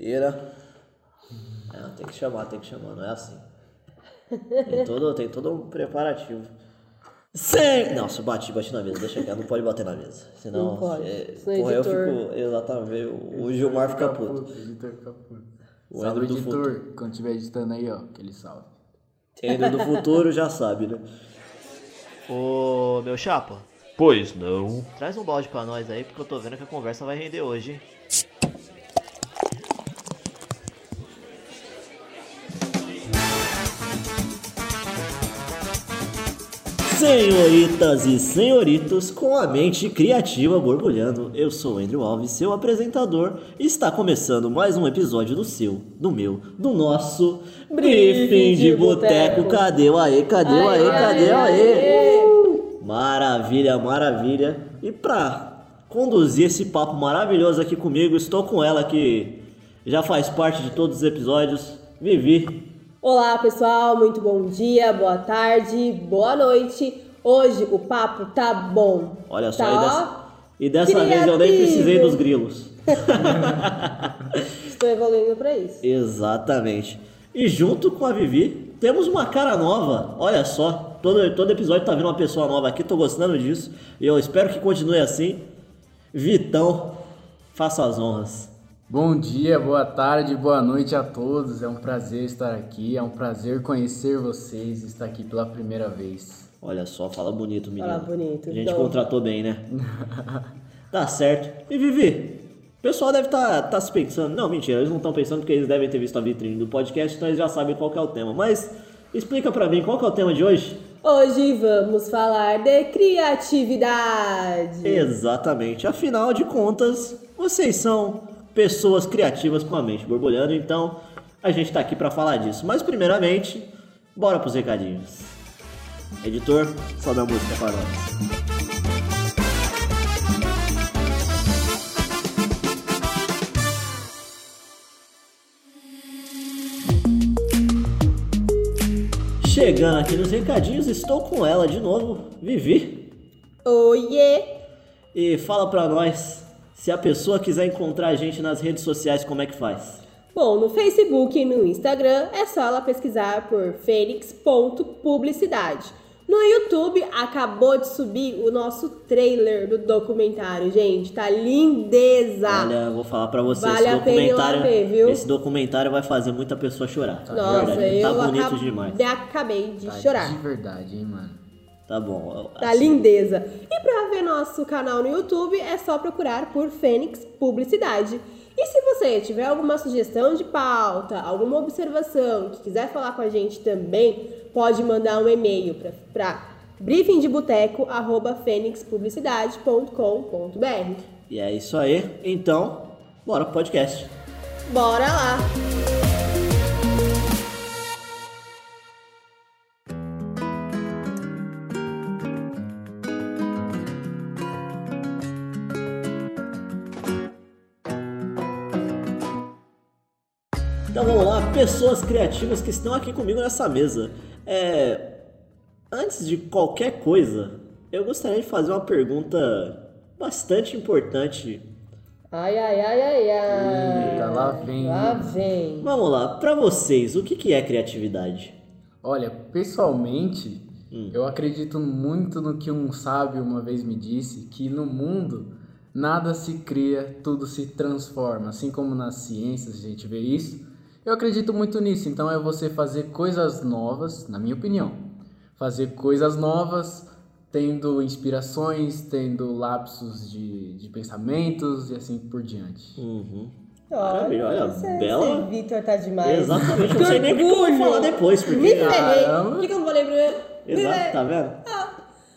Respira. Não, tem que chamar, não é assim. Tem todo um preparativo. Sim! Nossa, bati na mesa, deixa aqui, não pode bater na mesa. Senão, não pode. Senão eu fico. Exatamente, o Gilmar fica puto. O Andrew do futuro, quando estiver editando aí, ó, que ele salve. Andrew do futuro já sabe, né? Ô, meu chapa. Pois não. Traz um balde pra nós aí, porque eu tô vendo que a conversa vai render hoje, hein? Senhoritas e senhoritos, com a mente criativa borbulhando, eu sou Andrew Alves, seu apresentador, e está começando mais um episódio do seu, do meu, do nosso Briefing de Boteco. Cadê o aê? Cadê o aê? Maravilha. E pra conduzir esse papo maravilhoso aqui comigo, estou com ela que já faz parte de todos os episódios, Vivi. Olá pessoal, muito bom dia, boa tarde, boa noite. Hoje o papo tá bom. Olha só, tá e dessa criativo. Vez eu nem precisei dos grilos. Estou evoluindo pra isso. Exatamente. E junto com a Vivi, temos uma cara nova. Olha só, todo episódio tá vindo uma pessoa nova aqui, tô gostando disso. E eu espero que continue assim. Vitão, faça as honras. Bom dia, boa tarde, boa noite a todos. É um prazer estar aqui, é um prazer conhecer vocês e estar aqui pela primeira vez. Olha só, fala bonito, menino. Fala bonito. A gente contratou bem, né? Tá certo. E Vivi, o pessoal deve tá se pensando... Não, mentira, eles não estão pensando porque eles devem ter visto a vitrine do podcast, então eles já sabem qual que é o tema. Mas explica pra mim, qual que é o tema de hoje? Hoje vamos falar de criatividade. Exatamente. Afinal de contas, vocês são... pessoas criativas com a mente borbulhando, então a gente tá aqui pra falar disso. Mas primeiramente, bora pros recadinhos. Editor, sobe a música para nós. Chegando aqui nos recadinhos, estou com ela de novo, Vivi. Oiê! E fala pra nós... Se a pessoa quiser encontrar a gente nas redes sociais, como é que faz? Bom, no Facebook e no Instagram é só ela pesquisar por Fênix.publicidade. No YouTube acabou de subir o nosso trailer do documentário, gente, tá lindeza! Olha, vou falar pra vocês, vale esse documentário vai fazer muita pessoa chorar. Tá? Nossa, tá bonito demais. Acabei de chorar. De verdade, hein, mano? Tá bom. Tá assim. Lindeza. E pra ver nosso canal no YouTube, é só procurar por Fênix Publicidade. E se você tiver alguma sugestão de pauta, alguma observação, que quiser falar com a gente também, pode mandar um e-mail pra briefingdeboteco@fenixpublicidade.com.br. E é isso aí. Então, bora pro podcast. Bora lá! Então vamos lá, pessoas criativas que estão aqui comigo nessa mesa. Antes de qualquer coisa, eu gostaria de fazer uma pergunta bastante importante. Ai. Lá vem. Vamos lá, pra vocês, o que é criatividade? Olha, pessoalmente, eu acredito muito no que um sábio uma vez me disse, que no mundo nada se cria, tudo se transforma. Assim como nas ciências a gente vê isso. Eu acredito muito nisso, então é você fazer coisas novas, na minha opinião. Fazer coisas novas, tendo inspirações, tendo lapsos de pensamentos e assim por diante. Uhum. Olha, bela. Vitor tá demais. Exatamente, eu não sei nem o que eu vou falar depois. Porque... me peguei. Por que eu não vou lembrar? Exato, tá vendo?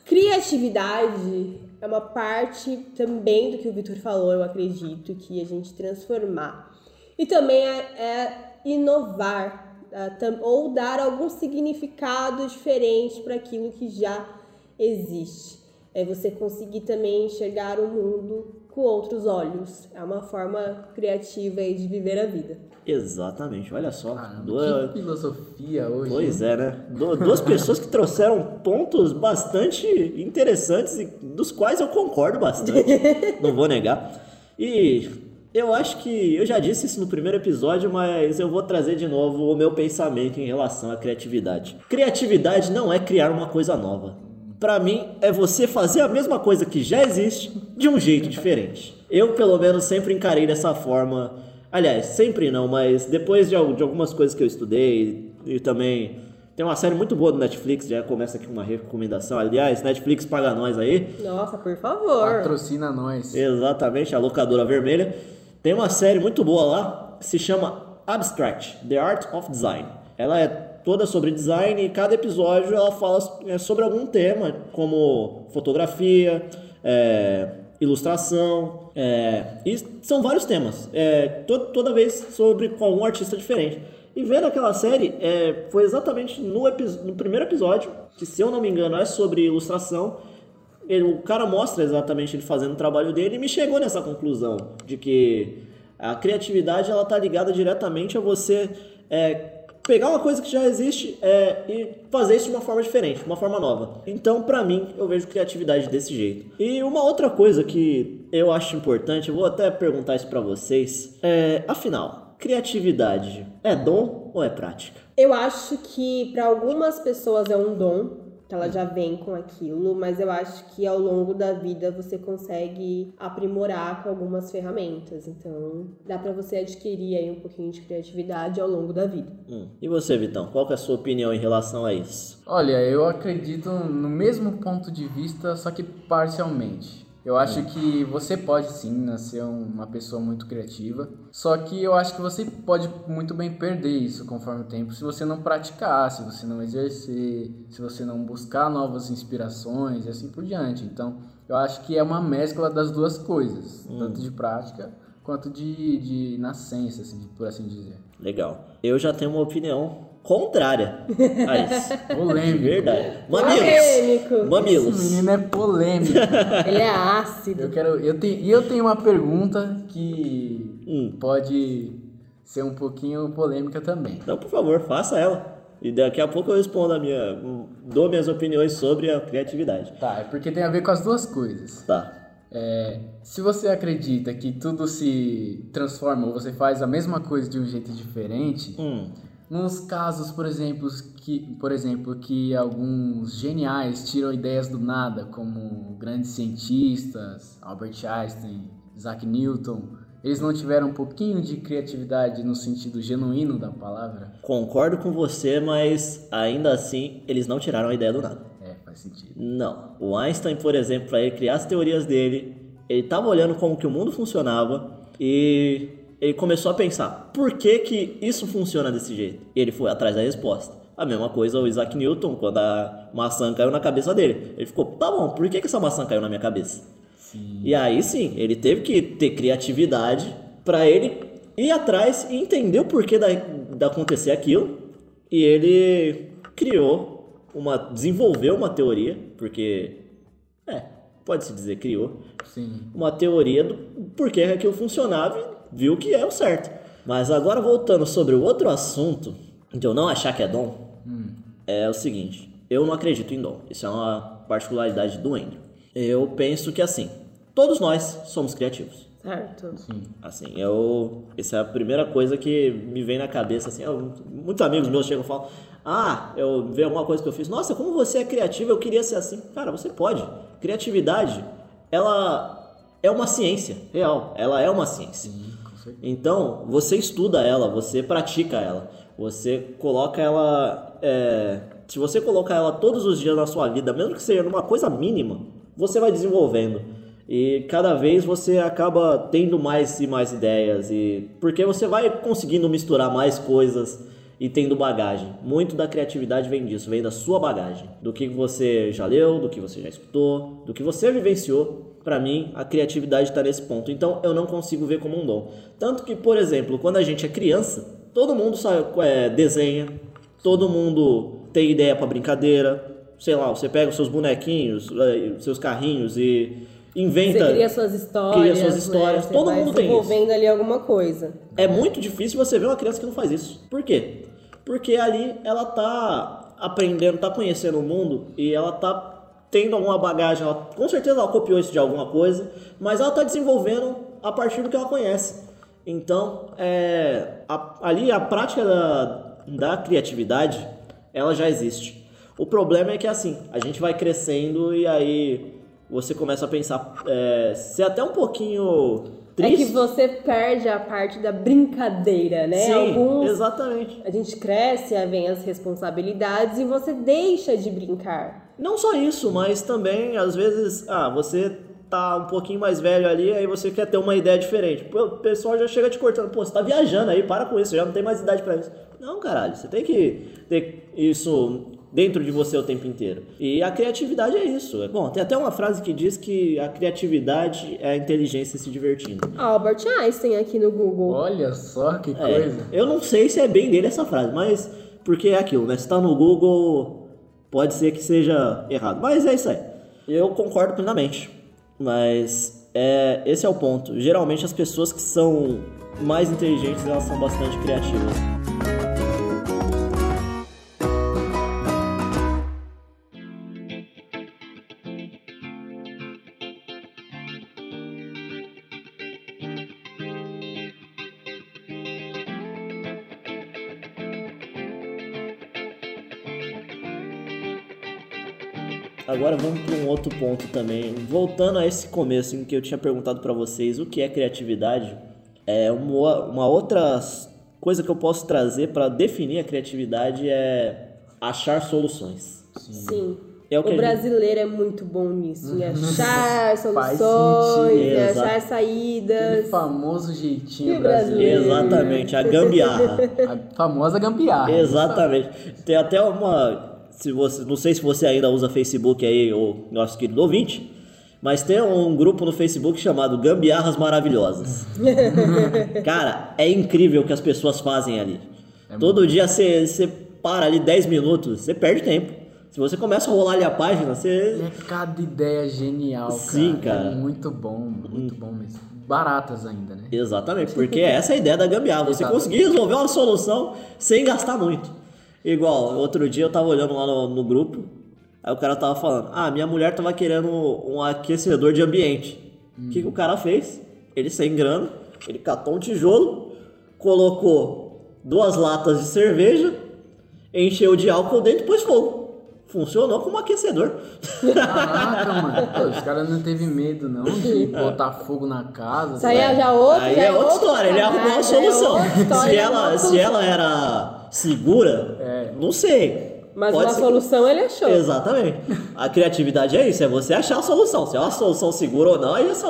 Criatividade é uma parte também do que o Vitor falou, eu acredito, que a gente transformar. E também é inovar, ou dar algum significado diferente para aquilo que já existe. É você conseguir também enxergar o mundo com outros olhos. É uma forma criativa aí de viver a vida. Exatamente, olha só. Que filosofia hoje. Pois é, né? Duas pessoas que trouxeram pontos bastante interessantes, e dos quais eu concordo bastante, não vou negar. E... Eu acho que eu já disse isso no primeiro episódio, mas eu vou trazer de novo o meu pensamento em relação à criatividade. Criatividade não é criar uma coisa nova. Pra mim, é você fazer a mesma coisa que já existe de um jeito diferente. Eu, pelo menos, sempre encarei dessa forma. Aliás, sempre não, mas depois de algumas coisas que eu estudei e também... Tem uma série muito boa do Netflix, já começa aqui uma recomendação. Aliás, Netflix paga nós aí. Nossa, por favor. Patrocina nós. Exatamente, a locadora vermelha. Tem uma série muito boa lá, se chama Abstract, The Art of Design. Ela é toda sobre design e cada episódio ela fala sobre algum tema, como fotografia, ilustração, e são vários temas. Toda vez sobre com um artista diferente. E vendo aquela série, foi exatamente no primeiro episódio, que se eu não me engano é sobre ilustração, o cara mostra exatamente ele fazendo o trabalho dele e me chegou nessa conclusão de que a criatividade ela tá ligada diretamente a você pegar uma coisa que já existe e fazer isso de uma forma diferente, uma forma nova. Então, pra mim, eu vejo criatividade desse jeito. E uma outra coisa que eu acho importante, eu vou até perguntar isso pra vocês, afinal... Criatividade é dom ou é prática? Eu acho que para algumas pessoas é um dom, que ela já vem com aquilo, mas eu acho que ao longo da vida você consegue aprimorar com algumas ferramentas. Então, dá para você adquirir aí um pouquinho de criatividade ao longo da vida. E você, Vitão? Qual que é a sua opinião em relação a isso? Olha, eu acredito no mesmo ponto de vista, só que parcialmente. Eu acho que você pode sim nascer uma pessoa muito criativa, só que eu acho que você pode muito bem perder isso conforme o tempo se você não praticar, se você não exercer, se você não buscar novas inspirações e assim por diante. Então, eu acho que é uma mescla das duas coisas, tanto de prática quanto de nascença, assim, por assim dizer. Legal. Eu já tenho uma opinião contrária a isso. Polêmico. De verdade. Mamilos. Esse menino é polêmico. Ele é ácido. Eu tenho uma pergunta que pode ser um pouquinho polêmica também. Então, por favor, faça ela. E daqui a pouco eu respondo dou minhas opiniões sobre a criatividade. Tá, é porque tem a ver com as duas coisas. Tá. Se você acredita que tudo se transforma ou você faz a mesma coisa de um jeito diferente... Nos casos, por exemplo, que alguns geniais tiram ideias do nada, como grandes cientistas, Albert Einstein, Isaac Newton, eles não tiveram um pouquinho de criatividade no sentido genuíno da palavra? Concordo com você, mas ainda assim, eles não tiraram a ideia do nada. Faz sentido. Não. O Einstein, por exemplo, para ele criar as teorias dele, ele estava olhando como que o mundo funcionava e... Ele começou a pensar, por que que isso funciona desse jeito? E ele foi atrás da resposta. A mesma coisa o Isaac Newton, quando a maçã caiu na cabeça dele. Ele ficou, tá bom, por que que essa maçã caiu na minha cabeça? Sim. E aí sim, ele teve que ter criatividade para ele ir atrás e entender o porquê de acontecer aquilo. E ele desenvolveu uma teoria, porque... pode-se dizer criou. Sim. Uma teoria do porquê que aquilo funcionava e viu que é o certo. Mas agora voltando sobre o outro assunto, de eu não achar que é dom, é o seguinte, eu não acredito em dom. Isso é uma particularidade do Andrew. Eu penso que assim, todos nós somos criativos. Certo. Sim. Assim, essa é a primeira coisa que me vem na cabeça, assim, muitos amigos meus chegam e falam, eu vi alguma coisa que eu fiz, nossa, como você é criativo, eu queria ser assim. Cara, você pode. Criatividade, ela é uma ciência real, ela é uma ciência. Sim. Então, você estuda ela, você pratica ela, você coloca ela... se você colocar ela todos os dias na sua vida, mesmo que seja numa coisa mínima, você vai desenvolvendo. E cada vez você acaba tendo mais e mais ideias, porque você vai conseguindo misturar mais coisas e tendo bagagem. Muito da criatividade vem disso, vem da sua bagagem, do que você já leu, do que você já escutou, do que você vivenciou. Pra mim, a criatividade está nesse ponto. Então, eu não consigo ver como um dom. Tanto que, por exemplo, quando a gente é criança, todo mundo desenha, todo mundo tem ideia pra brincadeira. Sei lá, você pega os seus bonequinhos, seus carrinhos e inventa... Você cria suas histórias. Né? Todo mundo tem isso. Desenvolvendo ali alguma coisa. É muito difícil você ver uma criança que não faz isso. Por quê? Porque ali ela tá aprendendo, tá conhecendo o mundo e ela tá... tendo alguma bagagem, com certeza ela copiou isso de alguma coisa, mas ela está desenvolvendo a partir do que ela conhece. Então, ali a prática da criatividade, ela já existe. O problema é que, assim, a gente vai crescendo e aí você começa a pensar, ser até um pouquinho triste. É que você perde a parte da brincadeira, né? Sim, exatamente. A gente cresce, aí vem as responsabilidades e você deixa de brincar. Não só isso, mas também, às vezes, você tá um pouquinho mais velho ali, aí você quer ter uma ideia diferente. O pessoal já chega te cortando, pô, você tá viajando aí, para com isso, já não tem mais idade pra isso. Não, caralho, você tem que ter isso dentro de você o tempo inteiro. E a criatividade é isso. Bom, tem até uma frase que diz que a criatividade é a inteligência se divertindo. Albert Einstein aqui no Google. Olha só que coisa. Eu não sei se é bem dele essa frase, mas porque é aquilo, né? Se tá no Google, pode ser que seja errado. Mas é isso aí. Eu concordo plenamente. Mas esse é o ponto. Geralmente as pessoas que são mais inteligentes, elas são bastante criativas. Agora vamos para um outro ponto também. Voltando a esse começo em que eu tinha perguntado para vocês o que é criatividade, uma outra coisa que eu posso trazer para definir a criatividade é achar soluções. Sim. O brasileiro é muito bom nisso, em achar soluções, em achar saídas. O famoso jeitinho brasileiro. Exatamente, a gambiarra. A famosa gambiarra. Exatamente. Tem até uma... não sei se você ainda usa Facebook aí, ou nosso querido ouvinte, mas tem um grupo no Facebook chamado Gambiarras Maravilhosas. Cara, é incrível o que as pessoas fazem ali. Todo dia você para ali 10 minutos, você perde tempo. Se você começa a rolar ali a página, você... É cada ideia genial, cara. Sim, cara. É muito bom mesmo. Baratas ainda, né? Exatamente, porque essa é a ideia da gambiarra. Você conseguir resolver uma solução sem gastar muito. Igual, outro dia eu tava olhando lá no grupo, aí o cara tava falando, minha mulher tava querendo um aquecedor de ambiente. O que o cara fez? Ele sem grana, ele catou um tijolo, colocou 2 latas de cerveja, encheu de álcool dentro e pôs fogo. Funcionou como aquecedor. Caraca, mano. Pô, os caras não teve medo, não, de botar fogo na casa. Isso aí já outro. Aí é outra história, ele arrumou a solução. Se ela era... segura? Não sei. Mas pode uma solução ele achou. Exatamente. A criatividade é isso, é você achar a solução. Se é uma solução segura ou não, é uma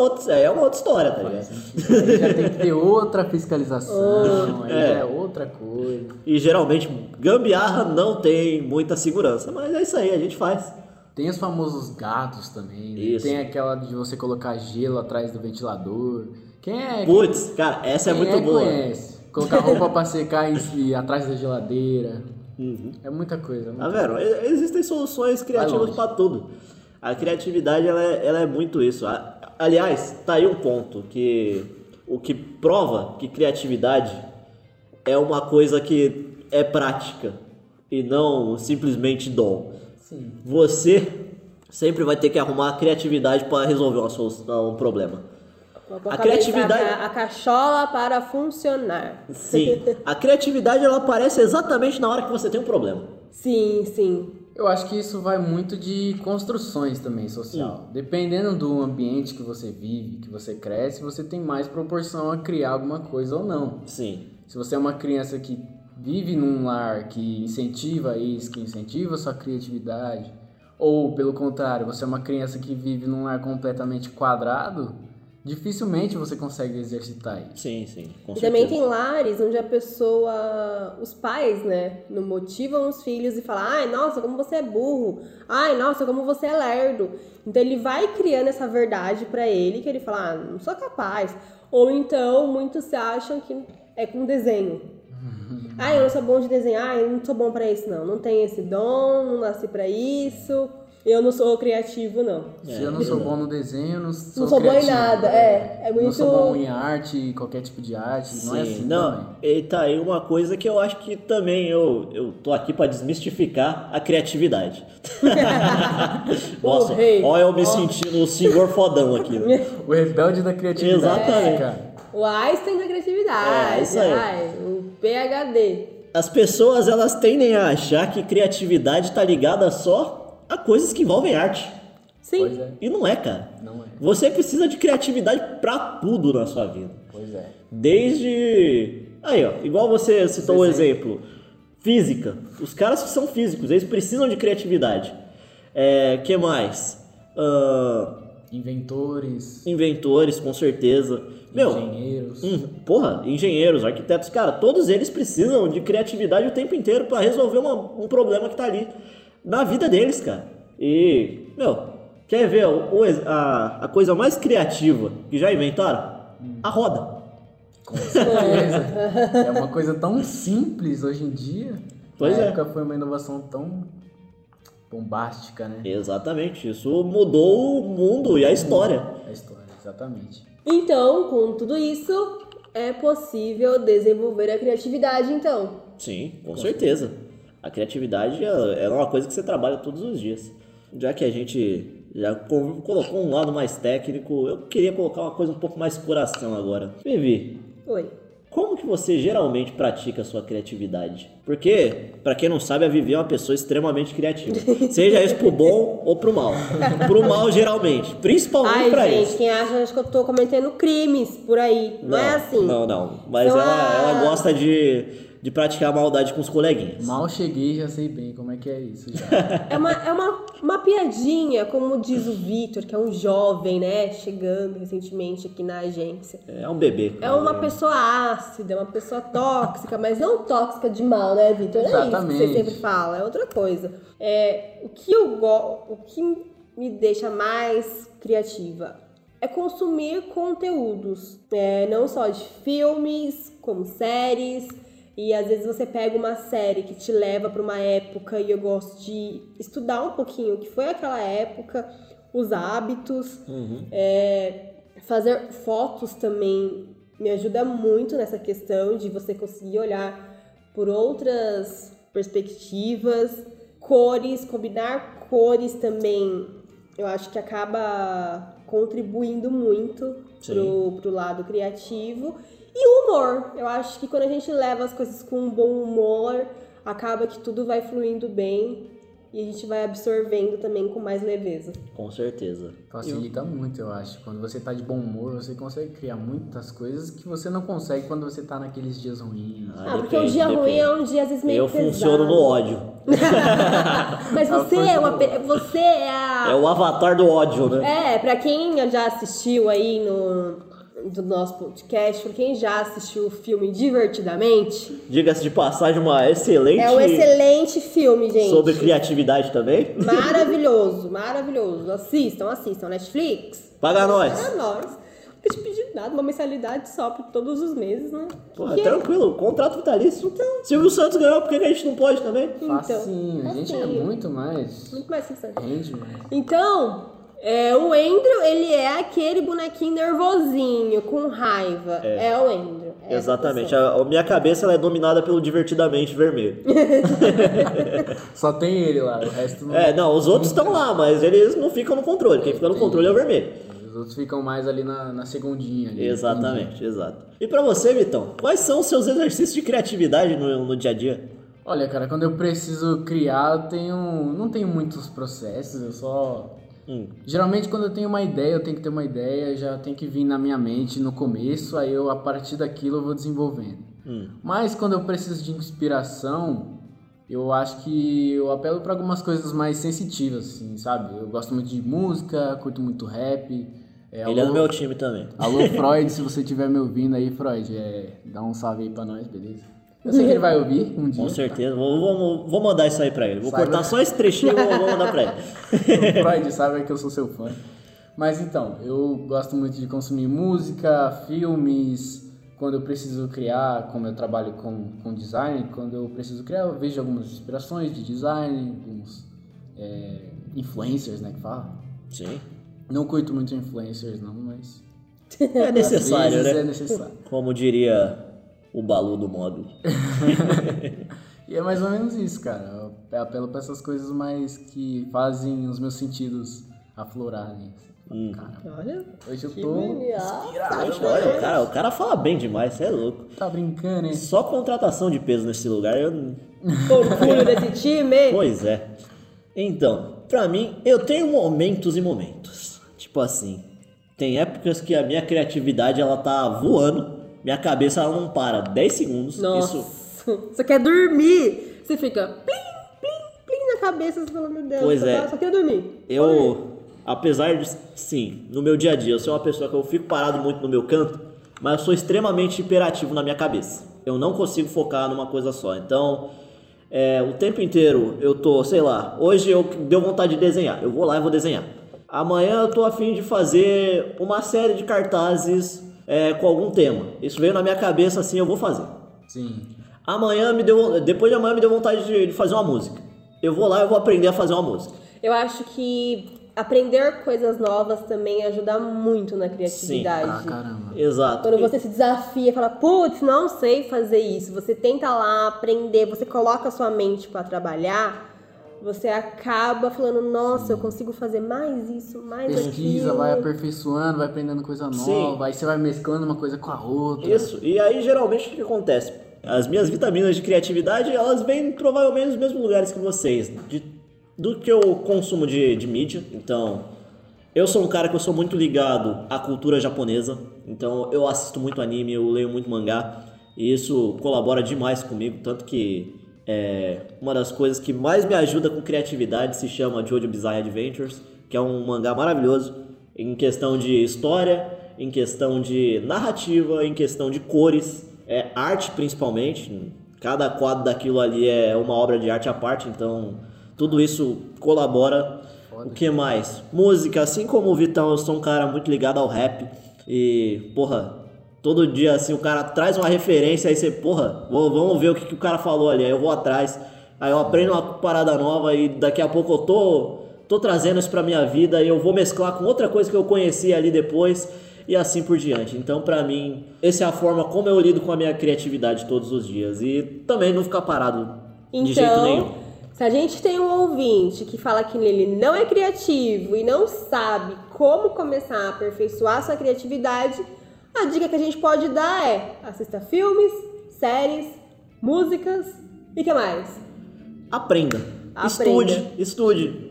outra história, tá ligado? Aí já tem que ter outra fiscalização, é outra coisa. E geralmente gambiarra não tem muita segurança, mas é isso aí, a gente faz. Tem os famosos gatos também, né? Tem aquela de você colocar gelo atrás do ventilador. Putz, cara, essa é muito boa. Conhece? Colocar roupa pra secar e atrás da geladeira. Uhum. É muita coisa. Tá vendo? Existem soluções criativas pra tudo. A criatividade, ela é muito isso. Aliás, tá aí um ponto que... O que prova que criatividade é uma coisa que é prática e não simplesmente dom. Sim. Você sempre vai ter que arrumar a criatividade pra resolver uma solução, um problema. A criatividade... A cachola para funcionar. Sim. A criatividade, ela aparece exatamente na hora que você tem um problema. Sim, sim. Eu acho que isso vai muito de construções também, social. Sim. Dependendo do ambiente que você vive, que você cresce, você tem mais proporção a criar alguma coisa ou não. Sim. Se você é uma criança que vive num lar que incentiva isso, que incentiva a sua criatividade, ou, pelo contrário, você é uma criança que vive num lar completamente quadrado... dificilmente você consegue exercitar isso. Sim, sim. E também tem lares onde a pessoa, os pais, né, não motivam os filhos e falam, ai, nossa, como você é burro, ai, nossa, como você é lerdo. Então ele vai criando essa verdade pra ele, que ele fala, não sou capaz. Ou então muitos acham que é com desenho. Ah, eu não sou bom de desenhar, eu não sou bom pra isso, não tenho esse dom, não nasci pra isso. Eu não sou criativo, não. Se eu não sou bom no desenho, eu não sou criativo. Não sou bom em nada, é muito... Não sou bom em arte, qualquer tipo de arte, sim, não é assim. Não, e tá aí uma coisa que eu acho que também eu tô aqui pra desmistificar a criatividade. Nossa, eu me sentindo o senhor fodão aqui. Né? O rebelde da criatividade. Exatamente. Cara. O Einstein da criatividade. É, isso aí. Ai, o PhD. As pessoas, elas tendem a achar que criatividade está ligada só a coisas que envolvem arte. Sim. Pois é. E não é, cara. Não é. Você precisa de criatividade para tudo na sua vida. Pois é. Desde... Aí, ó. Igual você citou o exemplo. Física. Os caras que são físicos, eles precisam de criatividade. Que mais? Inventores. Inventores, com certeza. Engenheiros. Engenheiros, arquitetos. Cara, todos eles precisam de criatividade o tempo inteiro para resolver um problema que tá ali na vida deles, cara. E, quer ver a coisa mais criativa que já inventaram? A roda. Com certeza. É uma coisa tão simples hoje em dia. Pois é. Na época foi uma inovação tão bombástica, né? Exatamente. Isso mudou o mundo e a história. A história, exatamente. Então, com tudo isso, é possível desenvolver a criatividade, então? Sim, com certeza. A criatividade é uma coisa que você trabalha todos os dias. Já que a gente já colocou um lado mais técnico, eu queria colocar uma coisa um pouco mais coração agora. Vivi. Oi. Como que você geralmente pratica a sua criatividade? Porque, pra quem não sabe, a Vivi é uma pessoa extremamente criativa. Seja isso pro bom ou pro mal. Pro mal, geralmente. Principalmente pra isso. Ai, gente, quem acha que eu tô cometendo crimes por aí. Não é assim. Não. Mas ela gosta de praticar maldade com os coleguinhas. Mal cheguei, já sei bem como é que é isso. Já. É uma piadinha, como diz o Vitor, que é um jovem, né? Chegando recentemente aqui na agência. É um bebê. É uma pessoa ácida, uma pessoa tóxica, mas não tóxica de mal, né, Vitor? Exatamente. É isso que você sempre fala, é outra coisa. O que me deixa mais criativa é consumir conteúdos, não só de filmes, como séries. E às vezes você pega uma série que te leva para uma época, e eu gosto de estudar um pouquinho o que foi aquela época, os hábitos, fazer fotos também me ajuda muito nessa questão de você conseguir olhar por outras perspectivas, cores, combinar cores também, eu acho que acaba contribuindo muito pro lado criativo. E o humor, eu acho que quando a gente leva as coisas com um bom humor, acaba que tudo vai fluindo bem e a gente vai absorvendo também com mais leveza. Com certeza. Facilita muito, eu acho. Quando você tá de bom humor, você consegue criar muitas coisas que você não consegue quando você tá naqueles dias ruins. Porque o dia ruim é um dia às vezes meio pesado. Eu funciono no ódio. Mas você é o avatar do ódio, né? Pra quem já assistiu aí do nosso podcast, pra quem já assistiu o filme Divertidamente, diga-se de passagem, é um excelente filme, gente, sobre criatividade também, maravilhoso, assistam, Netflix, paga nós, não te pedi nada, uma mensalidade só por todos os meses, né? Porra, tranquilo, contrato vitalício. Então, Silvio Santos ganhou, por que a gente não pode também? Então, facinho, a gente é muito mais sincero, rende mais. Então, o Andrew, ele é aquele bonequinho nervosinho, com raiva. É o Andrew. Exatamente. A minha cabeça, ela é dominada pelo Divertidamente vermelho. Só tem ele lá, o resto não. Os outros estão lá, mas eles não ficam no controle. Quem fica no controle é o vermelho. Os outros ficam mais ali na segundinha. Ali, exatamente, exato. E pra você, Vitão, quais são os seus exercícios de criatividade no dia a dia? Olha, cara, quando eu preciso criar, não tenho muitos processos, eu só... Geralmente quando eu tenho uma ideia, já tem que vir na minha mente no começo, aí a partir daquilo eu vou desenvolvendo. Mas quando eu preciso de inspiração, eu acho que eu apelo para algumas coisas mais sensitivas, assim, sabe? Eu gosto muito de música, curto muito rap. Ele é do meu time também. Alô, Freud, se você estiver me ouvindo aí, Freud, dá um salve aí pra nós, beleza? Eu sei que ele vai ouvir um dia. Com certeza, tá? Vou mandar isso aí pra ele. Vou cortar só esse trechinho e vou mandar pra ele. O Freud sabe que eu sou seu fã. Mas então, eu gosto muito de consumir música, filmes. Quando eu preciso criar, como eu trabalho com design, eu vejo algumas inspirações de design, alguns influencers, né, que falam. Sim. Não curto muito influencers, não, mas... É necessário, às vezes, né? É necessário. Como diria... O Balu do módulo. E é mais ou menos isso, cara. Eu apelo pra essas coisas mais que fazem os meus sentidos aflorarem. Olha, hoje eu tô inspirado. Olha, o cara fala bem demais, você é louco. Tá brincando, hein? Só contratação de peso nesse lugar. Orgulho desse time. Pois é. Então, pra mim, eu tenho momentos e momentos. Tipo assim, tem épocas que a minha criatividade, ela tá voando. Minha cabeça, ela não para 10 segundos. Nossa, isso... você quer dormir. Você fica plim, plim, plim na cabeça. Você fala, meu Deus, pois é. Só quer dormir. Apesar de, sim, no meu dia a dia, eu sou uma pessoa que eu fico parado muito no meu canto, mas eu sou extremamente hiperativo na minha cabeça. Eu não consigo focar numa coisa só. Então, o tempo inteiro eu tô, sei lá, hoje eu deu vontade de desenhar, eu vou lá e vou desenhar. Amanhã eu tô a fim de fazer uma série de cartazes com algum tema. Isso veio na minha cabeça, assim, eu vou fazer. Sim. Depois de amanhã me deu vontade de fazer uma música. Eu vou lá e vou aprender a fazer uma música. Eu acho que... aprender coisas novas também ajuda muito na criatividade. Sim, caramba. Exato. Quando você se desafia e fala, putz, não sei fazer isso. Você tenta lá aprender, você coloca a sua mente pra trabalhar, você acaba falando, nossa, sim, eu consigo fazer mais isso, mais pesquisa, aquilo. Pesquisa, vai aperfeiçoando, vai aprendendo coisa nova, sim, aí você vai mesclando uma coisa com a outra. Isso, e aí geralmente o que acontece? As minhas vitaminas de criatividade, elas vêm provavelmente nos mesmos lugares que vocês, do que eu consumo de mídia. Então, eu sou um cara que eu sou muito ligado à cultura japonesa. Então, eu assisto muito anime, eu leio muito mangá. E isso colabora demais comigo. Tanto que uma das coisas que mais me ajuda com criatividade se chama JoJo Bizarre Adventures, que é um mangá maravilhoso em questão de história, em questão de narrativa, em questão de cores, arte principalmente. Cada quadro daquilo ali é uma obra de arte à parte, então... tudo isso colabora. Foda. O que mais? Música, assim como o Vitão, eu sou um cara muito ligado ao rap. E, porra, todo dia assim o cara traz uma referência, aí você, porra, vamos ver o que o cara falou ali. Aí eu vou atrás, aí eu aprendo uma parada nova e daqui a pouco eu tô trazendo isso pra minha vida e eu vou mesclar com outra coisa que eu conheci ali depois e assim por diante. Então, pra mim, essa é a forma como eu lido com a minha criatividade todos os dias e também não ficar parado de jeito nenhum. Se a gente tem um ouvinte que fala que ele não é criativo e não sabe como começar a aperfeiçoar a sua criatividade, a dica que a gente pode dar é: assista filmes, séries, músicas e o que mais? Aprenda. Estude.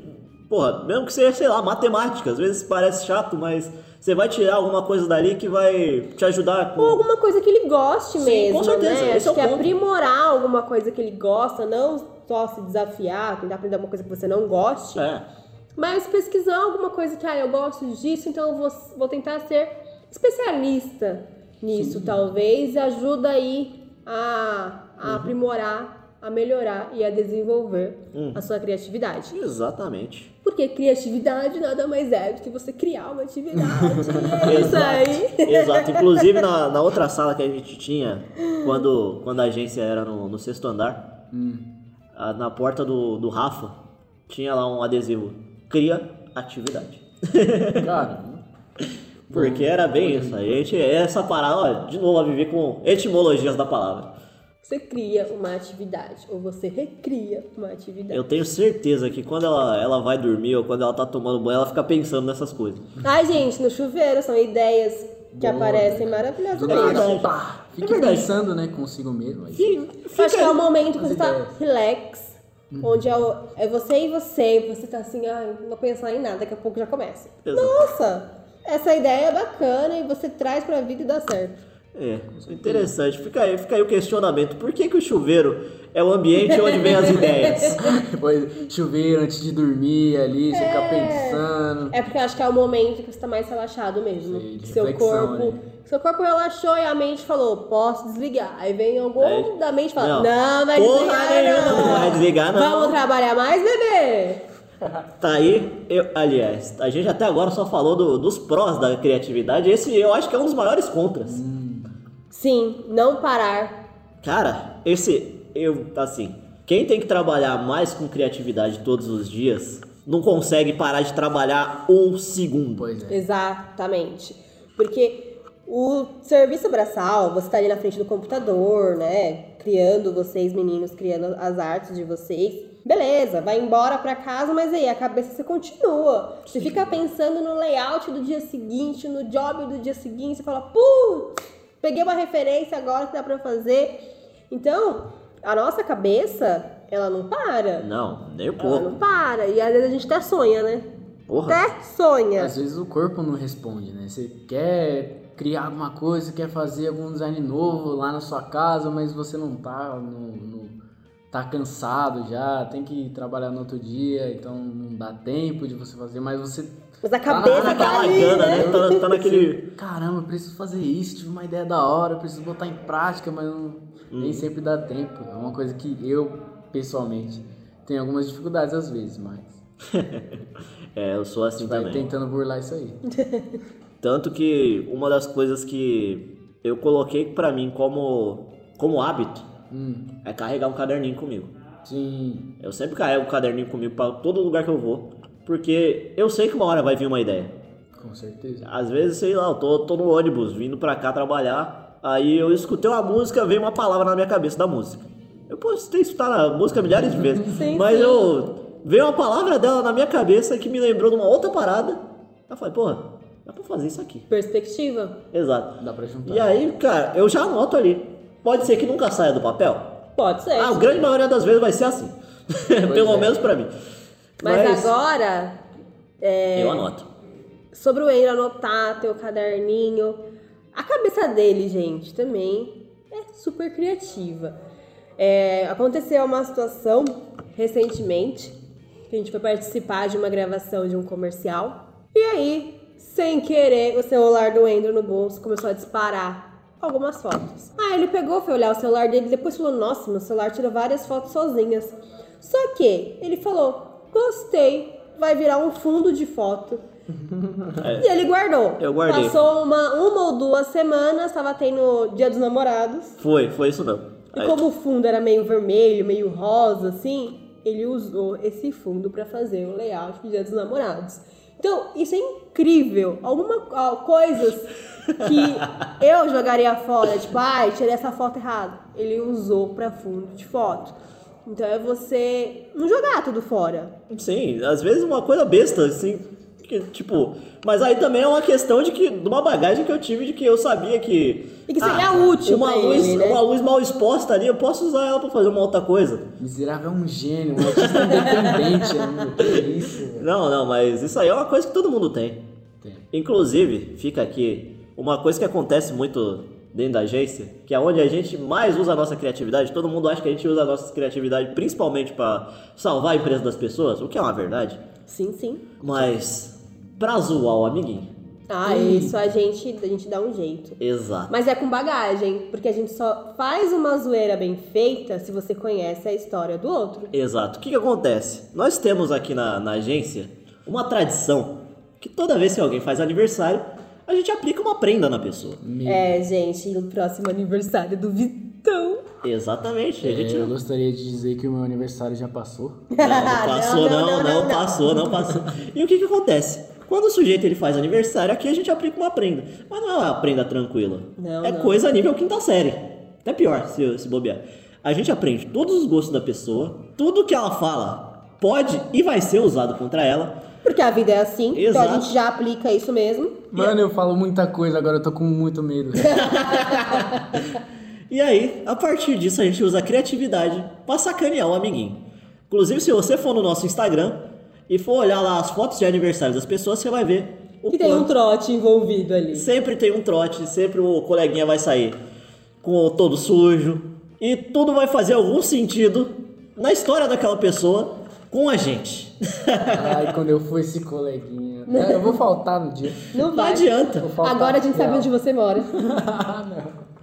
Porra, mesmo que seja, sei lá, matemática, às vezes parece chato, mas você vai tirar alguma coisa dali que vai te ajudar com... ou alguma coisa que ele goste. Sim, mesmo, com certeza, né? Esse é o ponto. Que aprimorar alguma coisa que ele gosta, não... só se desafiar, tentar aprender alguma coisa que você não goste, mas pesquisar alguma coisa que, eu gosto disso, então eu vou tentar ser especialista nisso. Sim. Talvez ajuda aí a aprimorar, a melhorar e a desenvolver a sua criatividade. Exatamente. Porque criatividade nada mais é do que você criar uma atividade. É isso aí. Exato. Inclusive na outra sala que a gente tinha, quando a agência era no sexto andar, na porta do Rafa, tinha lá um adesivo: cria atividade. Cara, porque era bem isso. A gente, essa parada, ó, de novo, a viver com etimologias da palavra. Você cria uma atividade, ou você recria uma atividade. Eu tenho certeza que quando ela vai dormir, ou quando ela tá tomando banho, ela fica pensando nessas coisas. Ai, gente, no chuveiro são ideias que aparecem maravilhosas. Fique pensando, né, consigo mesmo. Acho que é o momento que você tá relax, onde é você e você tá assim, não vou pensar em nada, daqui a pouco já começa. Exato. Nossa, essa ideia é bacana e você traz pra vida e dá certo. Interessante. Fica aí o questionamento. Por que o chuveiro é o ambiente onde vem as ideias? Chuveiro, antes de dormir ali, você fica pensando. É porque eu acho que é o momento que você tá mais relaxado mesmo. Sei, seu corpo relaxou e a mente falou, posso desligar. Aí vem algum da mente e fala, não vai desligar, não vai desligar, não. Vamos trabalhar mais, bebê? Tá aí, aliás, a gente até agora só falou dos prós da criatividade. Esse eu acho que é um dos maiores contras. Sim, não parar. Cara, quem tem que trabalhar mais com criatividade todos os dias, não consegue parar de trabalhar um segundo. Pois é. Exatamente. Porque o serviço braçal, você tá ali na frente do computador, né? Criando, vocês meninos, criando as artes de vocês. beleza, vai embora pra casa, mas aí a cabeça você continua. Você fica pensando no layout do dia seguinte, no job do dia seguinte, você fala, putz, peguei uma referência agora que dá pra fazer. Então, a nossa cabeça, ela não para. Não, nem um pouco. Ela não para. E às vezes a gente até sonha, né? Porra. Até sonha. Às vezes o corpo não responde, né? Você quer criar alguma coisa, quer fazer algum design novo lá na sua casa, mas você não tá, tá cansado já, tem que trabalhar no outro dia, então não dá tempo de você fazer, mas você... Mas a cabeça tá ali, né? Tá naquele... Caramba, eu preciso fazer isso, tive uma ideia da hora, eu preciso botar em prática, mas nem sempre dá tempo. É uma coisa que eu, pessoalmente, tenho algumas dificuldades às vezes, mas... É, eu sou assim também. Vai tentando burlar isso aí. Tanto que uma das coisas que eu coloquei pra mim como hábito é carregar um caderninho comigo. Sim. Eu sempre carrego um caderninho comigo pra todo lugar que eu vou, porque eu sei que uma hora vai vir uma ideia. Com certeza. Às vezes, sei lá, eu tô no ônibus vindo pra cá trabalhar, aí eu escutei uma música, veio uma palavra na minha cabeça da música. Eu posso ter escutado a música milhares de vezes, sim, mas sim. Veio uma palavra dela na minha cabeça que me lembrou de uma outra parada. Eu falei, porra, dá pra fazer isso aqui. Perspectiva. Exato. Dá pra juntar. E aí, cara, eu já anoto ali. Pode ser que nunca saia do papel? Pode ser. A grande maioria das vezes vai ser assim. Pelo menos pra mim. Mas agora... Eu anoto. Sobre o Eiro anotar, teu caderninho... A cabeça dele, gente, também é super criativa. Aconteceu uma situação recentemente... Que a gente foi participar de uma gravação de um comercial. E aí, sem querer, o celular do Andrew no bolso começou a disparar algumas fotos. Aí ele pegou, foi olhar o celular dele, depois falou, nossa, meu celular tirou várias fotos sozinhas. Só que ele falou, gostei, vai virar um fundo de foto. E ele guardou. Eu guardei. Passou uma ou duas semanas, tava tendo Dia dos Namorados. Foi isso mesmo. E como o fundo era meio vermelho, meio rosa, assim... Ele usou esse fundo para fazer o layout do Dia dos Namorados. Então, isso é incrível. Coisas que eu jogaria fora, tipo, tirei essa foto errada. Ele usou para fundo de foto. Então, é você não jogar tudo fora. Sim, às vezes uma coisa besta, assim, que, tipo... Mas aí também é uma questão de uma bagagem que eu tive, de que eu sabia que... E que seria útil uma luz, ele, né? Uma luz mal exposta ali, eu posso usar ela pra fazer uma outra coisa. Miserável é um gênio, um artista independente, que isso. Velho. Não, mas isso aí é uma coisa que todo mundo tem. Inclusive, fica aqui, uma coisa que acontece muito dentro da agência, que é onde a gente mais usa a nossa criatividade, todo mundo acha que a gente usa a nossa criatividade principalmente pra salvar a empresa das pessoas, o que é uma verdade. Sim, sim. Mas... pra zoar o amiguinho. Isso a gente dá um jeito. Exato. Mas é com bagagem, porque a gente só faz uma zoeira bem feita se você conhece a história do outro. Exato. O que acontece? Nós temos aqui na agência uma tradição que toda vez que alguém faz aniversário, a gente aplica uma prenda na pessoa. Gente, no próximo aniversário do Vitão. Exatamente. Eu gostaria de dizer que o meu aniversário já passou. Não passou. E o que acontece? Quando o sujeito ele faz aniversário, aqui a gente aplica uma prenda. Mas não é uma prenda tranquila. Não. Coisa a nível quinta série. Até pior, se bobear. A gente aprende todos os gostos da pessoa, tudo que ela fala pode e vai ser usado contra ela. Porque a vida é assim, exato. Então a gente já aplica isso mesmo. Mano, eu falo muita coisa, agora eu tô com muito medo. E aí, a partir disso, a gente usa a criatividade pra sacanear o amiguinho. Inclusive, se você for no nosso Instagram... E for olhar lá as fotos de aniversário das pessoas, você vai ver o que tem um trote envolvido ali. Sempre tem um trote, sempre o coleguinha vai sair com todo sujo. E tudo vai fazer algum sentido na história daquela pessoa com a gente. Quando eu for esse coleguinha... Eu vou faltar no dia. Não adianta. Agora a gente sabe onde você mora.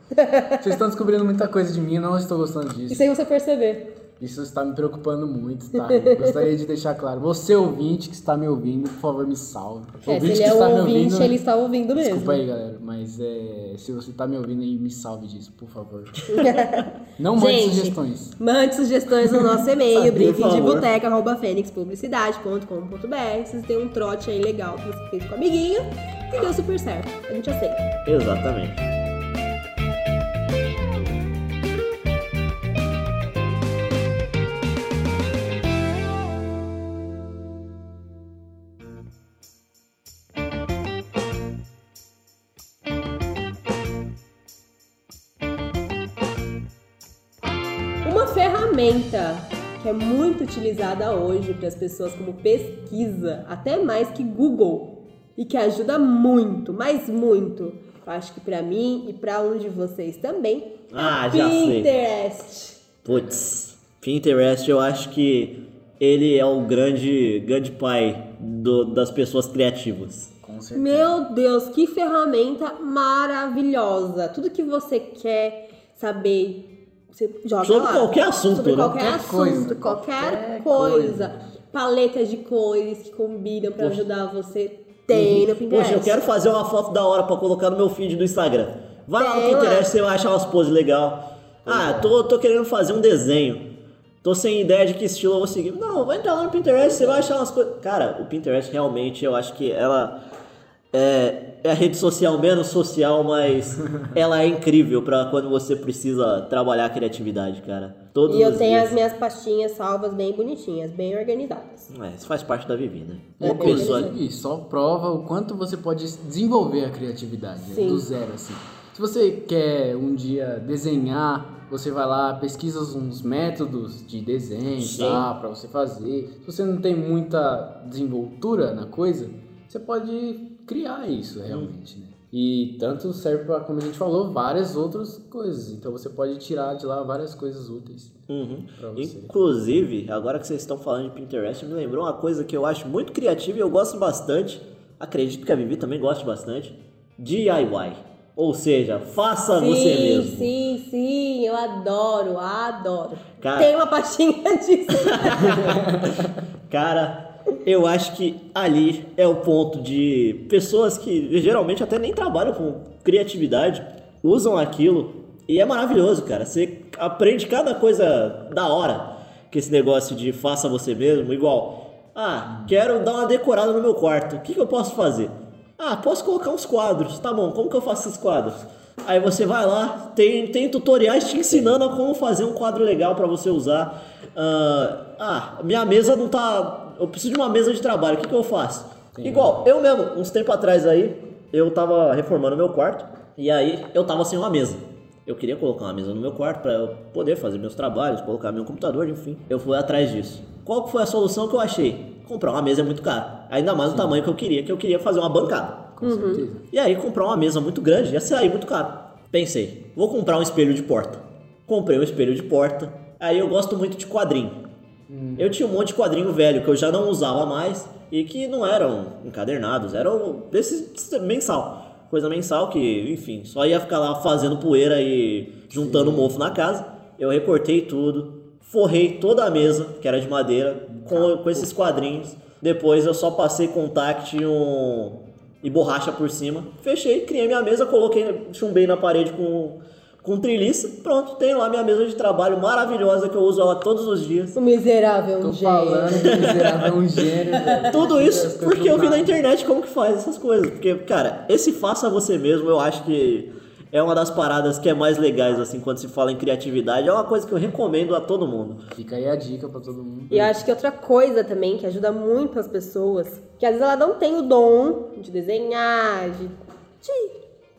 Vocês estão descobrindo muita coisa de mim, não estou gostando disso. E sem você perceber. Isso está me preocupando muito, tá? Eu gostaria de deixar claro. Você, ouvinte que está me ouvindo, por favor, me salve. Se ele é um ouvinte, ele está ouvindo mesmo. Desculpa aí, galera, mas se você está me ouvindo aí, me salve disso, por favor. Não mande sugestões. Mande sugestões no nosso e-mail, briefingdeboteca@fenixpublicidade.com.br. Vocês têm um trote aí legal que você fez com o amiguinho e deu super certo. A gente aceita. Exatamente. uma ferramenta que é muito utilizada hoje para as pessoas como pesquisa, até mais que Google, e que ajuda muito, mas muito. Eu acho que para mim e para um de vocês também. Ah, já sei. Pinterest. Putz, Pinterest eu acho que ele é o grande pai das pessoas criativas. Com certeza. Meu Deus, que ferramenta maravilhosa. Tudo que você quer saber... Você joga sobre lá. Qualquer assunto, sobre qualquer coisa. Paletas de cores que combinam pra ajudar você. Tem no Pinterest. Poxa, eu quero fazer uma foto da hora pra colocar no meu feed do Instagram. Vai lá no Pinterest, você vai achar umas poses legais. Ah, tô querendo fazer um desenho. Tô sem ideia de que estilo eu vou seguir. Não, vai entrar lá no Pinterest, você vai achar umas coisas. Cara, o Pinterest realmente, eu acho que ela... É a rede social menos social, mas ela é incrível pra quando você precisa trabalhar a criatividade, cara. Todos e eu tenho dias. As minhas pastinhas salvas bem bonitinhas, bem organizadas. Isso faz parte da Vivi, né? Uma pessoa... E só prova o quanto você pode desenvolver a criatividade, do zero, assim. Se você quer um dia desenhar, você vai lá, pesquisa uns métodos de desenho, tá, pra você fazer. Se você não tem muita desenvoltura na coisa, você pode... criar isso realmente, né? E tanto serve para, como a gente falou, várias outras coisas. Então você pode tirar de lá várias coisas úteis. Pra você. Inclusive, agora que vocês estão falando de Pinterest, me lembrou uma coisa que eu acho muito criativa e eu gosto bastante. Acredito que a Vivi também gosta bastante. DIY. Ou seja, faça você mesmo. Sim, eu adoro. Cara... Tem uma pastinha disso. Cara... Eu acho que ali é o ponto de pessoas que geralmente até nem trabalham com criatividade, usam aquilo e é maravilhoso, cara. Você aprende cada coisa da hora que esse negócio de faça você mesmo, igual. Ah, quero dar uma decorada no meu quarto, o que eu posso fazer? Ah, posso colocar uns quadros, tá bom, como que eu faço esses quadros? Aí você vai lá, tem tutoriais te ensinando a como fazer um quadro legal pra você usar. Minha mesa não tá... Eu preciso de uma mesa de trabalho, o que eu faço? Sim. Igual, eu mesmo, uns tempos atrás aí, eu tava reformando meu quarto e aí eu tava sem uma mesa. Eu queria colocar uma mesa no meu quarto pra eu poder fazer meus trabalhos, colocar meu computador, enfim. Eu fui atrás disso. Qual que foi a solução que eu achei? Comprar uma mesa é muito caro. Ainda mais no tamanho que eu queria fazer uma bancada. Com certeza. E aí comprar uma mesa muito grande ia sair muito caro. Pensei, vou comprar um espelho de porta. Comprei um espelho de porta, aí eu gosto muito de quadrinho. Eu tinha um monte de quadrinho velho que eu já não usava mais e que não eram encadernados, eram desses mensal, coisa mensal que, enfim, só ia ficar lá fazendo poeira e juntando mofo na casa. Eu recortei tudo, forrei toda a mesa, que era de madeira, com esses quadrinhos. Depois eu só passei contact e borracha por cima, fechei, criei minha mesa, coloquei, chumbei na parede com treliça, pronto, tem lá minha mesa de trabalho maravilhosa que eu uso ela todos os dias. O miserável é um gênio. Tudo isso porque eu vi na internet como que faz essas coisas. Porque, cara, esse faça você mesmo, eu acho que é uma das paradas que é mais legais, assim, quando se fala em criatividade. É uma coisa que eu recomendo a todo mundo. Fica aí a dica pra todo mundo. E eu acho que outra coisa também que ajuda muito as pessoas, que às vezes ela não tem o dom de desenhar, de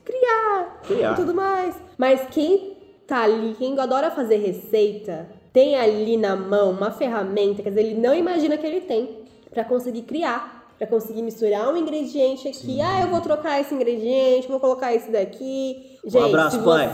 criar e tudo mais. Mas quem tá ali, quem adora fazer receita, tem ali na mão uma ferramenta, quer dizer, ele não imagina que ele tem pra conseguir criar, pra conseguir misturar um ingrediente aqui. Sim. Eu vou trocar esse ingrediente, vou colocar esse daqui. Gente, abraço, pai.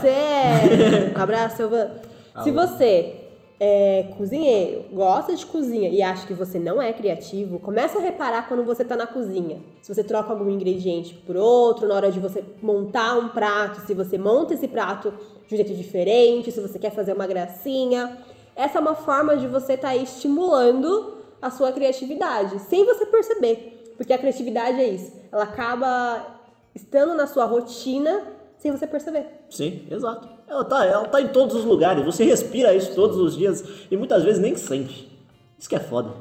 Abraço, Silvana. Se você é cozinheiro, gosta de cozinha e acha que você não é criativo, começa a reparar quando você tá na cozinha. Se você troca algum ingrediente por outro, na hora de você montar um prato, se você monta esse prato de um jeito diferente, se você quer fazer uma gracinha. Essa é uma forma de você tá aí estimulando a sua criatividade, sem você perceber. Porque a criatividade é isso, ela acaba estando na sua rotina sem você perceber. Sim, exato. Ela tá em todos os lugares, você respira isso todos os dias e muitas vezes nem sente. Isso que é foda.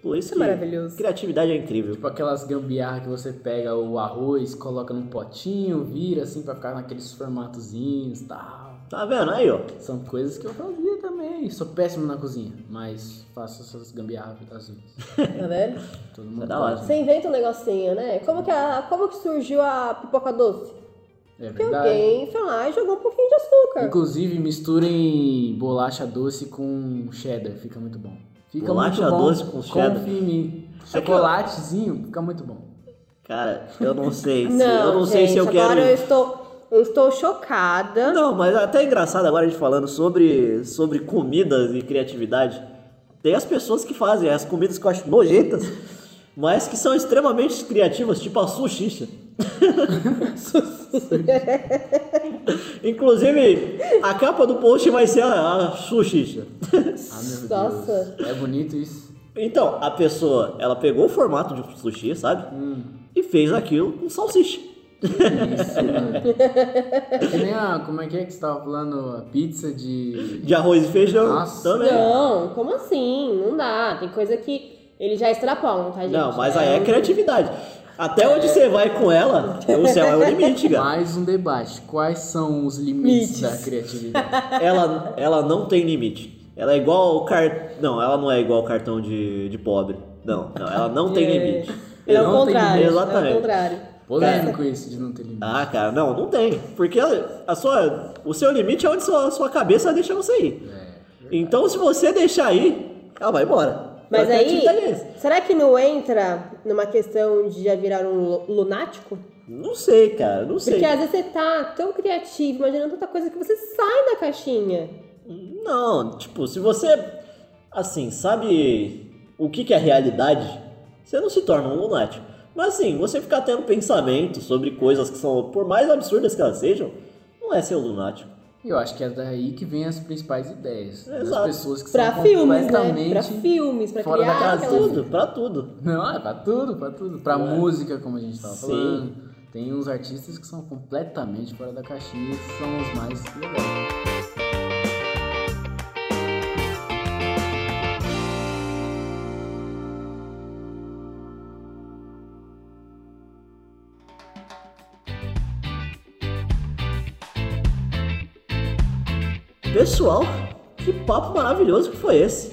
Pô, isso é maravilhoso. Criatividade é incrível. Tipo aquelas gambiarras que você pega o arroz, coloca num potinho, vira assim pra ficar naqueles formatozinhos e tal. Tá vendo aí, ó? São coisas que eu fazia também. Sou péssimo na cozinha, mas faço essas gambiarras às vezes. Tá vendo? Todo mundo. Você inventa um negocinho, né? Como que surgiu a pipoca doce? É verdade. Que alguém foi lá e jogou um pouquinho de açúcar. Inclusive, misturem bolacha doce com cheddar, fica muito bom. Fica bolacha muito bom, doce com cheddar? Confia em mim. Chocolatezinho, fica muito bom. Cara, eu não sei se não, eu não sei, gente, se eu agora quero... Eu estou chocada. Não, mas até é engraçado agora a gente falando sobre comidas e criatividade. Tem as pessoas que fazem as comidas que eu acho nojentas, mas que são extremamente criativas, tipo a sushicha. Inclusive, a capa do post vai ser a sushicha. Ah, meu Nossa. Deus. É bonito isso. Então, a pessoa, ela pegou o formato de sushi, sabe? E fez aquilo com salsicha. Isso, mano. Que nem a, como é que você tava falando? A pizza de arroz e feijão? Nossa, também. Não, como assim? Não dá. Tem coisa que eles já extrapolam, tá, gente? Não, mas aí é criatividade. Até onde você vai com ela, o céu é o limite, cara. Mais um debate. Quais são os limites da criatividade? Ela não tem limite. Ela é igual ao Não, ela não é igual ao cartão de pobre. Não, ela não tem limite. É o contrário. Exatamente. É o contrário. Polêmico isso de não ter limite. Ah, cara, não tem. Porque o seu limite é onde a sua cabeça deixa você ir. Então, se você deixar ir, ela vai embora. Mas aí, será que não entra numa questão de já virar um lunático? Não sei, cara, não sei. Porque às vezes você tá tão criativo, imaginando tanta coisa que você sai da caixinha. Não, tipo, se você, assim, sabe o que é realidade, você não se torna um lunático. Mas assim, você ficar tendo pensamentos sobre coisas que são, por mais absurdas que elas sejam, não é ser um lunático. Eu acho que é daí que vem as principais ideias. Exato. Das pessoas que pra são filmes, completamente... Né? Pra filmes, pra fora criar... Pra tudo, pra tudo. Não, é pra tudo. Pra música, como a gente tava falando. Tem uns artistas que são completamente fora da caixinha e são os mais legais. Pessoal, que papo maravilhoso que foi esse.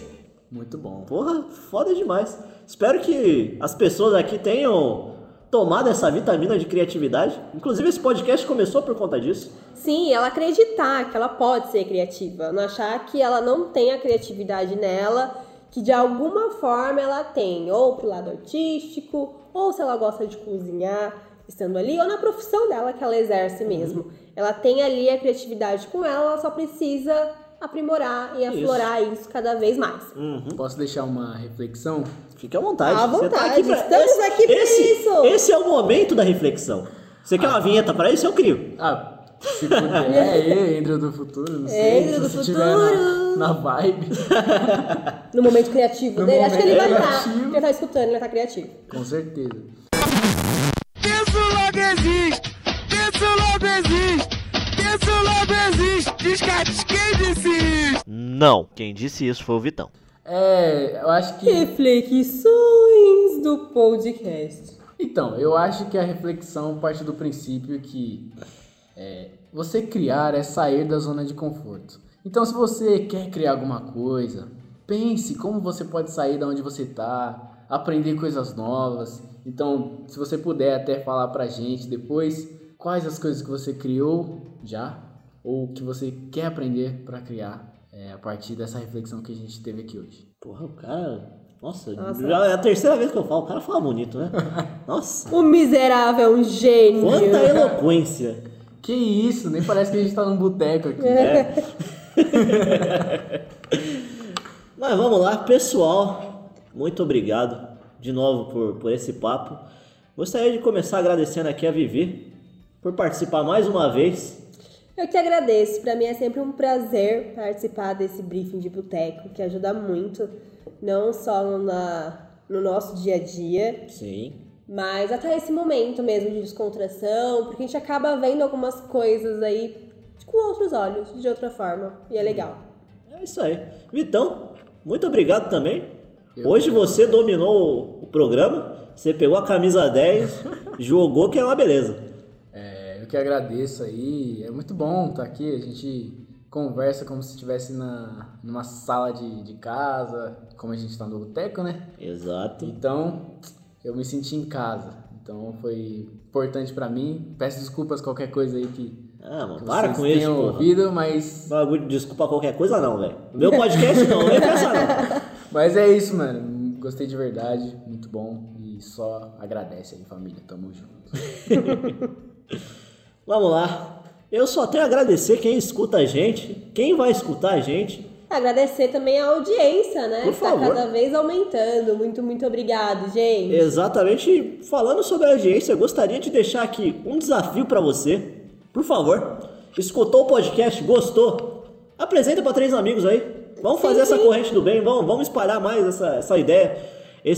Muito bom. Porra, foda demais. Espero que as pessoas aqui tenham tomado essa vitamina de criatividade. Inclusive, esse podcast começou por conta disso. Sim, ela acreditar que ela pode ser criativa. Não achar que ela não tem a criatividade nela, que de alguma forma ela tem. Ou pro lado artístico, ou se ela gosta de cozinhar, estando ali, ou na profissão dela que ela exerce mesmo. Ela tem ali a criatividade com ela, ela só precisa aprimorar e aflorar isso cada vez mais. Posso deixar uma reflexão? Fique à vontade. À vontade, estamos aqui pra isso. Esse é o momento da reflexão. Você quer uma vinheta pra isso? Eu crio. Se puder, Andrew do futuro, não sei. Andrew do futuro. Tiver na vibe. No momento criativo dele. Acho que ele vai estar. Ele vai estar escutando, ele vai estar criativo. Com certeza. Isso logo existe. Isso logo existe, diz que quem disse isso? Não, quem disse isso foi o Vitão. Eu acho que... Reflexões do podcast. Então, eu acho que a reflexão parte do princípio que você criar é sair da zona de conforto. Então, se você quer criar alguma coisa, pense como você pode sair da onde você tá, aprender coisas novas. Então, se você puder até falar pra gente depois... Quais as coisas que você criou já ou que você quer aprender para criar a partir dessa reflexão que a gente teve aqui hoje? Porra, o cara... Nossa. Já é a terceira vez que eu falo. O cara fala bonito, né? Nossa. O miserável é um gênio. Quanta eloquência. Que isso, nem parece que a gente tá num boteco aqui. Mas vamos lá, pessoal. Muito obrigado de novo por esse papo. Gostaria de começar agradecendo aqui a Vivi por participar mais uma vez. Eu que agradeço. Para mim é sempre um prazer participar desse briefing de boteco, que ajuda muito, não só no nosso dia a dia, sim, mas até esse momento mesmo de descontração, porque a gente acaba vendo algumas coisas aí com outros olhos, de outra forma, e é legal. É isso aí. Vitão, muito obrigado também. Hoje você dominou o programa, você pegou a camisa 10, jogou, que é uma beleza. Que agradeço aí, é muito bom estar aqui, a gente conversa como se estivesse numa sala de casa, como a gente está no boteco, né? Exato. Então, eu me senti em casa, Então foi importante pra mim. Peço desculpas qualquer coisa aí que... Ah, mano, para com isso, ouvido, mas... Desculpa qualquer coisa não, velho. Meu podcast não, nem pensar não. Mas é isso, mano. Gostei de verdade, muito bom. E só agradece aí, família. Tamo junto. Vamos lá. Eu só tenho a agradecer quem escuta a gente, quem vai escutar a gente. Agradecer também a audiência, né? Por favor. Está cada vez aumentando. Muito, muito obrigado, gente. Exatamente. Falando sobre a audiência, eu gostaria de deixar aqui um desafio para você. Por favor, escutou o podcast, gostou? Apresenta para 3 amigos aí. Vamos fazer essa corrente do bem, vamos espalhar mais essa ideia. E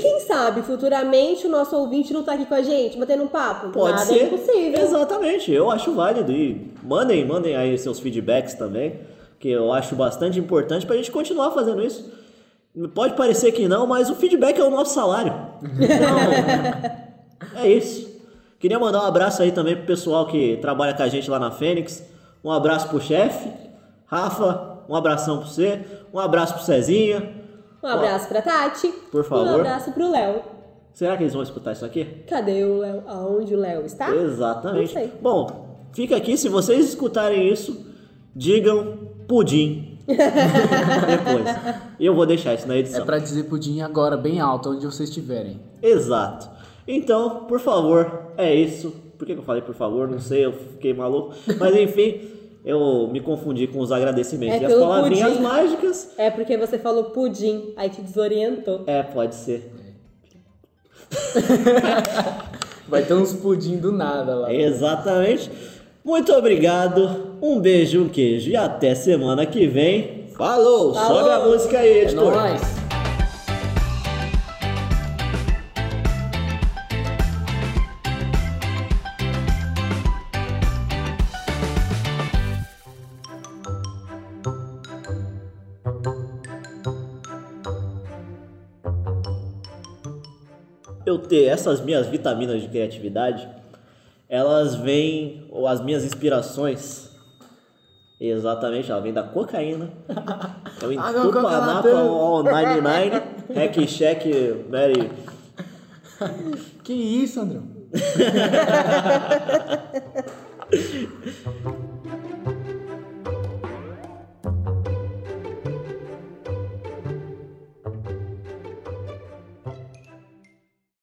quem sabe, futuramente o nosso ouvinte não tá aqui com a gente, batendo um papo. Pode ser. Nada é impossível. Exatamente, eu acho válido. E mandem aí seus feedbacks também, que eu acho bastante importante pra gente continuar fazendo isso. Pode parecer que não, mas o feedback é o nosso salário. Então, é isso. Queria mandar um abraço aí também pro pessoal que trabalha com a gente lá na Fênix. Um abraço pro chefe, Rafa, um abração pro você, um abraço pro Cezinha. Um abraço pra Tati. Por favor. Um abraço pro Léo. Será que eles vão escutar isso aqui? Cadê o Léo? Aonde o Léo está? Exatamente. Não sei. Bom, fica aqui, se vocês escutarem isso, digam pudim. Depois. Eu vou deixar isso na edição. É pra dizer pudim agora, bem alto, onde vocês estiverem. Exato. Então, por favor, é isso. Por que eu falei por favor? Não sei, eu fiquei maluco. Mas enfim, eu me confundi com os agradecimentos e as palavrinhas pudim. Mágicas. É porque você falou pudim, aí te desorientou. É, pode ser. Vai ter uns pudim do nada lá. Exatamente. Muito obrigado, um beijo, um queijo e até semana que vem. Falou! Sobe a música aí, editor. É nóis. Eu ter essas minhas vitaminas de criatividade, elas vêm, ou as minhas inspirações, exatamente, ela vem da cocaína, eu entupo a napa ao 99, hack, check, Mary. Que isso, Andrão?